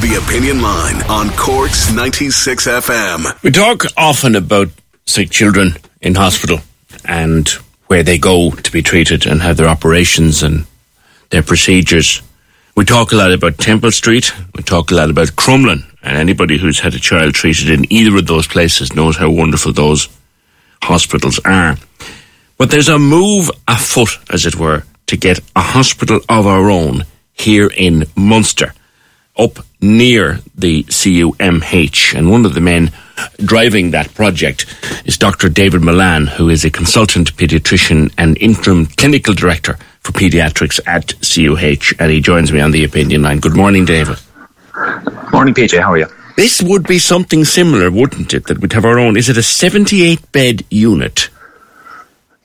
The Opinion Line on Cork's 96 FM. We talk often about sick children in hospital and where they go to be treated and have their operations and their procedures. We talk a lot about Temple Street. We talk a lot about Crumlin. And anybody who's had a child treated in either of those places knows how wonderful those hospitals are. But there's a move afoot, as it were, to get a hospital of our own here in Munster, up near the CUMH. And one of the men driving that project is Dr. David Milan, who is a consultant paediatrician and interim clinical director for paediatrics at CUH. And he joins me on the Opinion Line. Good morning, David. Morning, PJ. How are you? This would be something similar, wouldn't it, that we'd have our own? Is it a 78-bed unit?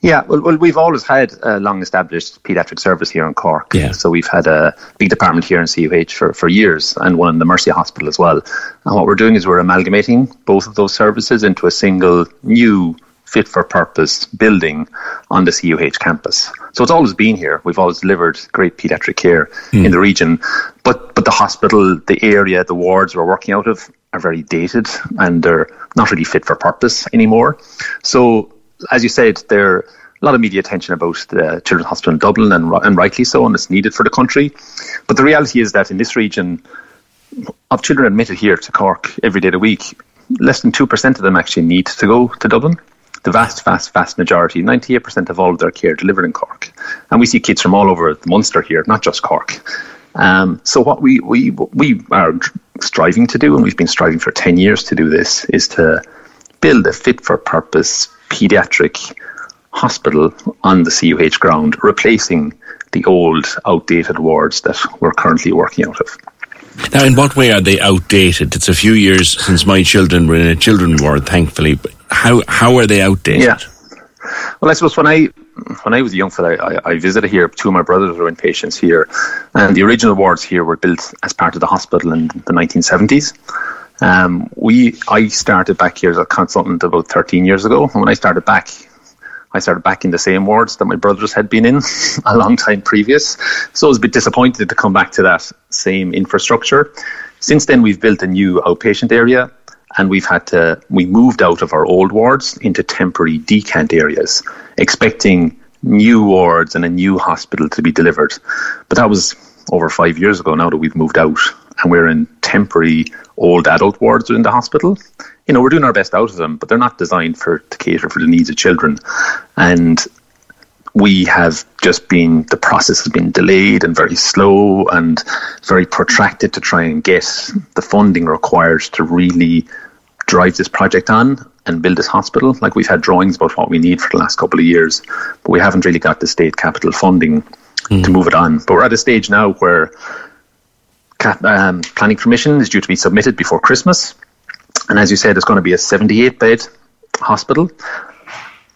Yeah, well, we've always had a long-established paediatric service here in Cork. Yeah. So we've had a big department here in CUH for years, and one in the Mercy Hospital as well. And what we're doing is we're amalgamating both of those services into a single new fit-for-purpose building on the CUH campus. So it's always been here. We've always delivered great paediatric care in the region. But the hospital, the area, the wards we're working out of are very dated, and they're not really fit for purpose anymore. So, as you said, there a lot of media attention about the Children's Hospital in Dublin, and rightly so, and it's needed for the country. But the reality is that in this region, of children admitted here to Cork every day of the week, less than 2% of them actually need to go to Dublin. The vast majority, 98% of all of their care delivered in Cork. And we see kids from all over the Munster here, not just Cork. So what we are striving to do, and we've been striving for 10 years to do this, is to build a fit-for-purpose paediatric hospital on the CUH ground, replacing the old, outdated wards that we're currently working out of. Now, in what way are they outdated? It's a few years since my children were in a children's ward, thankfully. But how are they outdated? Yeah. Well, I suppose when I was a young fella, I visited here. Two of my brothers were in patients here, and the original wards here were built as part of the hospital in the 1970s. I started back here as a consultant about 13 years ago, and when I started back in the same wards that my brothers had been in a long time previous, so I was a bit disappointed to come back to that same infrastructure. Since then, we've built a new outpatient area, and we moved out of our old wards into temporary decant areas, expecting new wards and a new hospital to be delivered. But that was over 5 years ago now that we've moved out, and we're in temporary old adult wards in the hospital. You know, we're doing our best out of them, but they're not designed to cater for the needs of children. And the process has been delayed and very slow and very protracted to try and get the funding required to really drive this project on and build this hospital. Like, we've had drawings about what we need for the last couple of years, but we haven't really got the state capital funding to move it on. But we're at a stage now where planning permission is due to be submitted before Christmas, and as you said, it's going to be a 78-bed hospital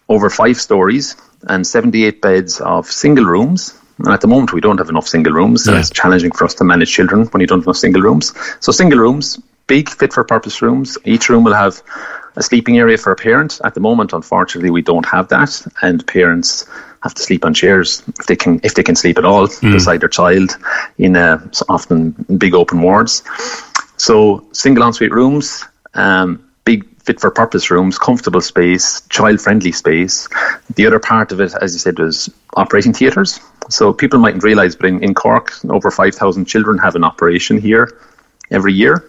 over 5 stories and 78 beds of single rooms. And at the moment, we don't have enough single rooms, and it's challenging for us to manage children when you don't have enough single rooms. So single rooms, big fit-for-purpose rooms. Each room will have a sleeping area for a parent. At the moment, unfortunately, we don't have that, and parents have to sleep on chairs if they can sleep at all beside their child in often big open wards. So single ensuite rooms, big fit for purpose rooms, comfortable space, child friendly space. The other part of it, as you said, was operating theatres. So people mightn't realise, but in Cork, over 5,000 children have an operation here every year.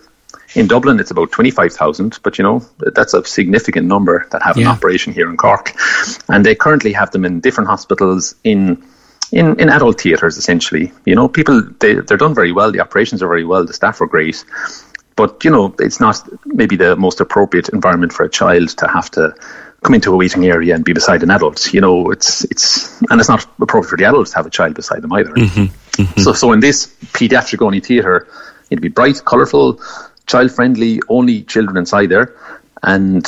In Dublin, it's about 25,000, but you know, that's a significant number that have an operation here in Cork. And they currently have them in different hospitals in adult theatres, essentially. You know, people, they're done very well. The operations are very well. The staff are great. But, you know, it's not maybe the most appropriate environment for a child to have to come into a waiting area and be beside an adult. You know, and it's not appropriate for the adults to have a child beside them either. Mm-hmm, mm-hmm. So in this paediatric-only theatre, it'd be bright, colourful, child-friendly, only children inside there, and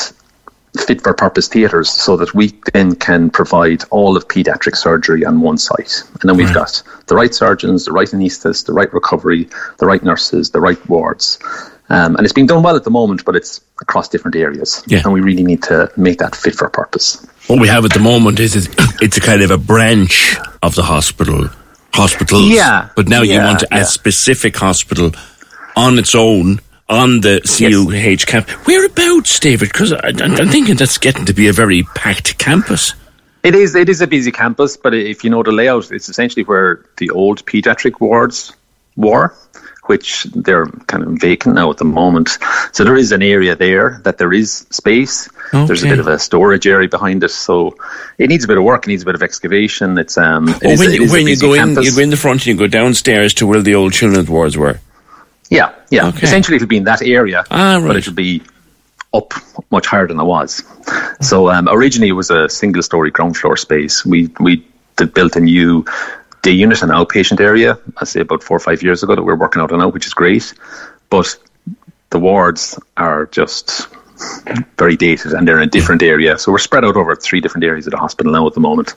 fit-for-purpose theatres so that we then can provide all of paediatric surgery on one site. And then we've got the right surgeons, the right anaesthetists, the right recovery, the right nurses, the right wards. And it's being done well at the moment, but it's across different areas. Yeah. And we really need to make that fit for purpose. What we have at the moment is it's a kind of a branch of the hospitals. Yeah. But now you want a specific hospital on its own, on the CUH campus. Whereabouts, David? Because I'm thinking that's getting to be a very packed campus. It is a busy campus, but if you know the layout, it's essentially where the old paediatric wards were, which they're kind of vacant now at the moment. So there is an area there that there is space. Okay. There's a bit of a storage area behind it. So it needs a bit of work. It needs a bit of excavation. When you go in, you go in the front and you go downstairs to where the old children's wards were. Yeah, yeah. Okay. Essentially, it'll be in that area, right. But it'll be up much higher than it was. So originally, it was a single-storey ground floor space. We built a new day unit and outpatient area, I'd say about 4 or 5 years ago, that we're working out on now, which is great. But the wards are just very dated and they're in a different area. So we're spread out over 3 different areas of the hospital now at the moment,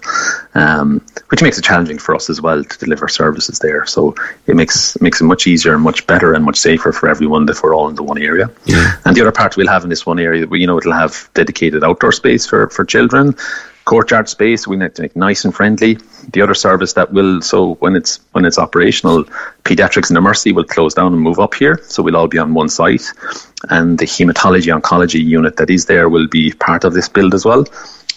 which makes it challenging for us as well to deliver services there. So it makes it much easier and much better and much safer for everyone if we're all in the one area. Yeah. And the other part we'll have in this one area, you know, it'll have dedicated outdoor space for children, courtyard space. We need to make nice and friendly. The other service that will, so when it's operational, paediatrics and the Mercy will close down and move up here, so we'll all be on one site, and the haematology oncology unit that is there will be part of this build as well.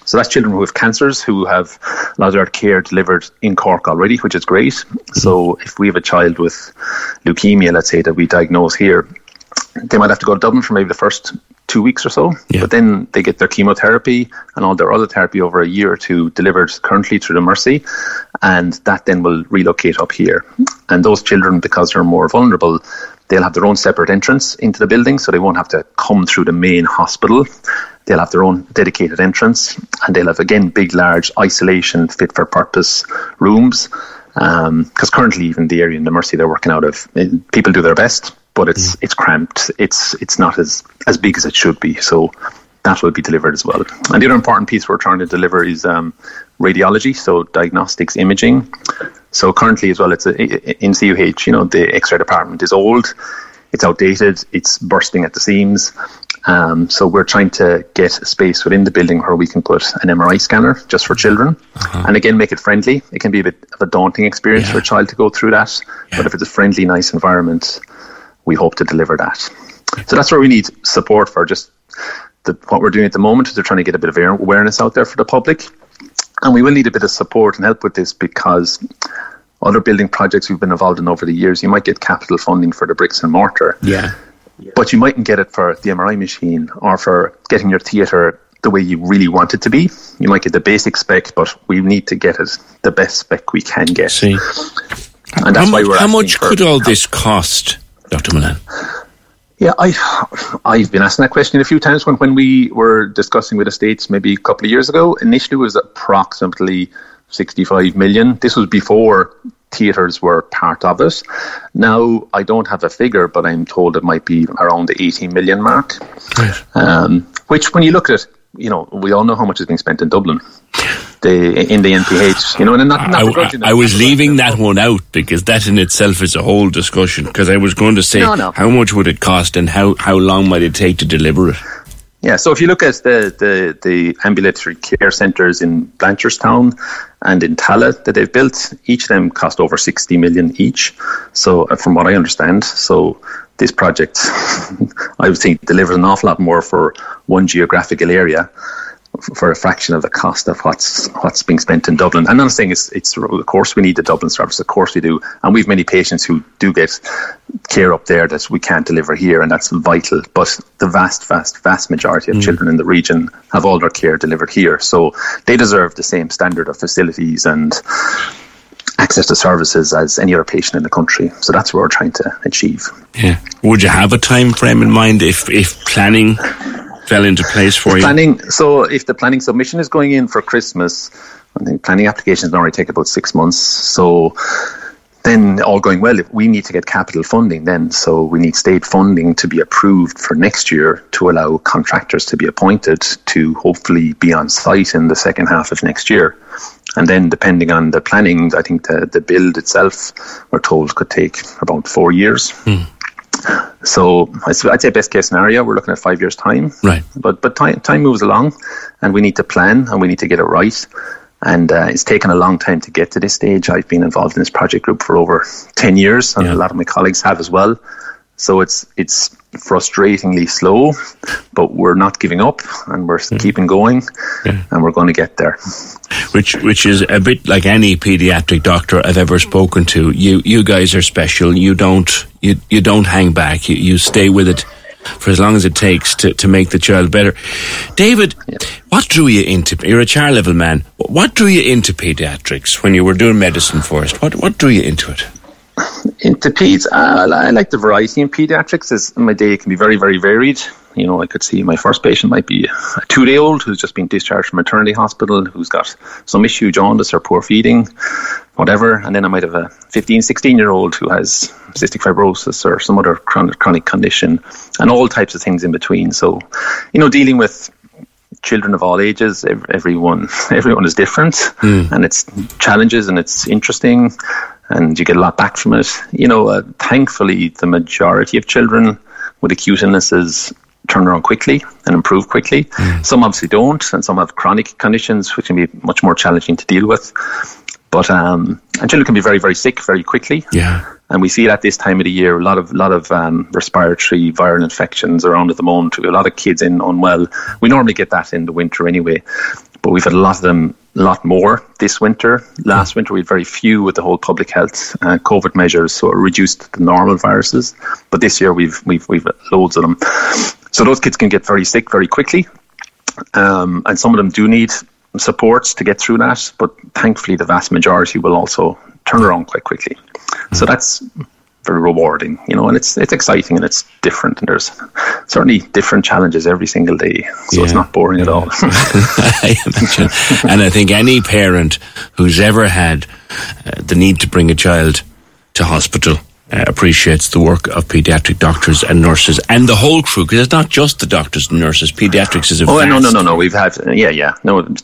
So that's children who have cancers, who have a lot of their care delivered in Cork already, which is great. So if we have a child with leukemia, let's say, that we diagnose here, they might have to go to Dublin for maybe the first 2 weeks or so, but then they get their chemotherapy and all their other therapy over a year or two delivered currently through the Mercy, and that then will relocate up here. And those children, because they're more vulnerable, they'll have their own separate entrance into the building, so they won't have to come through the main hospital. They'll have their own dedicated entrance, and they'll have, again, big, large isolation, fit-for-purpose rooms, because currently even the area in the Mercy they're working out of, people do their best, but it's cramped. It's not as big as it should be. So that will be delivered as well. And the other important piece we're trying to deliver is radiology, so diagnostics, imaging. So currently as well, it's in CUH, you know, the X-ray department is old, it's outdated, it's bursting at the seams. So we're trying to get a space within the building where we can put an MRI scanner just for children, and again, make it friendly. It can be a bit of a daunting experience for a child to go through that, but if it's a friendly, nice environment, we hope to deliver that. So that's where we need support for just what we're doing at the moment. They're trying to get a bit of awareness out there for the public. And we will need a bit of support and help with this, because other building projects we've been involved in over the years, you might get capital funding for the bricks and mortar. Yeah. But you mightn't get it for the MRI machine or for getting your theatre the way you really want it to be. You might get the basic spec, but we need to get it the best spec we can get. See. And that's why we're asking. How much could all this cost, Dr. Milan? Yeah, I've been asking that question a few times. When we were discussing with estates maybe a couple of years ago, initially it was approximately 65 million. This was before theatres were part of it. Now, I don't have a figure, but I'm told it might be around the 18 million mark, which when you look at it, you know, we all know how much is being spent in Dublin, in the NPH, you know, and I was leaving that one out, because that in itself is a whole discussion, because I was going to say how much would it cost and how long might it take to deliver it. Yeah, so if you look at the ambulatory care centres in Blanchardstown and in Tallaght that they've built, each of them cost over 60 million each, so from what I understand. So this project, I would think, delivers an awful lot more for one geographical area for a fraction of the cost of what's being spent in Dublin. And I'm saying it's of course we need the Dublin service, of course we do, and we've many patients who do get care up there that we can't deliver here, and that's vital. But the vast majority of children in the region have all their care delivered here, so they deserve the same standard of facilities and access to services as any other patient in the country. So that's what we're trying to achieve. Yeah. Would you have a time frame in mind if planning fell into place for you? So if the planning submission is going in for Christmas, I think planning applications normally take about 6 months. So then, all going well, if we need to get capital funding then. So we need state funding to be approved for next year to allow contractors to be appointed to hopefully be on site in the second half of next year. And then depending on the planning, I think the build itself, we're told, could take about 4 years. So I'd say best case scenario, we're looking at 5 years' time. Right. But time moves along, and we need to plan, and we need to get it right. And it's taken a long time to get to this stage. I've been involved in this project group for over 10 years, and a lot of my colleagues have as well. So it's frustratingly slow, but we're not giving up, and we're keeping going, and we're going to get there. Which is a bit like any pediatric doctor I've ever spoken to. You guys are special. You don't hang back. You stay with it for as long as it takes to make the child better. David, what drew you into? You're a child level man. What drew you into pediatrics when you were doing medicine first? What drew you into it? Into peds, I like the variety in pediatrics. My day can be very, very varied. You know, I could see my first patient might be a 2-day-old who's just been discharged from maternity hospital, who's got some issue, jaundice or poor feeding, whatever. And then I might have a 15, 16-year-old who has cystic fibrosis or some other chronic condition, and all types of things in between. So, you know, dealing with children of all ages, everyone is different, and it's challenges and it's interesting, and you get a lot back from it. You know, thankfully, the majority of children with acute illnesses turn around quickly and improve quickly. Some obviously don't, and some have chronic conditions, which can be much more challenging to deal with. But and children can be very, very sick very quickly. Yeah. And we see it at this time of the year, a lot of respiratory viral infections around at the moment. A lot of kids in unwell. We normally get that in the winter anyway, but we've had a lot of them, a lot more this winter. Last winter, we had very few with the whole public health COVID measures, so it reduced the normal viruses. But this year, we've loads of them. So those kids can get very sick very quickly, and some of them do need supports to get through that. But thankfully, the vast majority will also turn around quite quickly. So that's very rewarding, you know, and it's exciting and it's different, and there's certainly different challenges every single day, so it's not boring at all. I imagine. And I think any parent who's ever had the need to bring a child to hospital appreciates the work of pediatric doctors and nurses and the whole crew, because it's not just the doctors and nurses. Pediatrics is a vast... No. We've had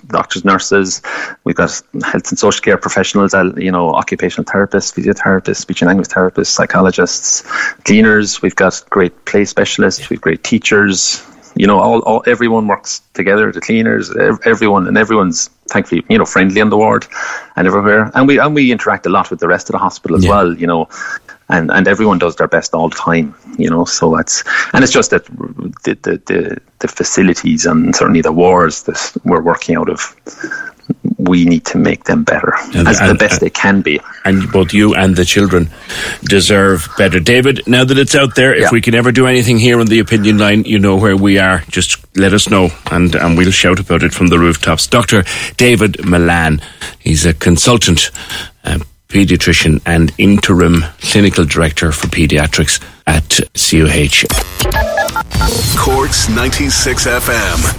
doctors, nurses. We've got health and social care professionals. You know, occupational therapists, physiotherapists, speech and language therapists, psychologists, cleaners. We've got great play specialists. We've great teachers. You know, everyone works together. The cleaners, everyone's thankfully, you know, friendly on the ward and everywhere. And we interact a lot with the rest of the hospital as well. You know. And everyone does their best all the time, you know. So it's just that the facilities and certainly the wards that we're working out of, we need to make them better as the best they can be. And both you and the children deserve better. David, now that it's out there, if we can ever do anything here on the opinion line, you know where we are. Just let us know, and we'll shout about it from the rooftops. Dr. David Milan, he's a consultant, pediatrician and interim clinical director for pediatrics at CUH. Cork's 96 FM.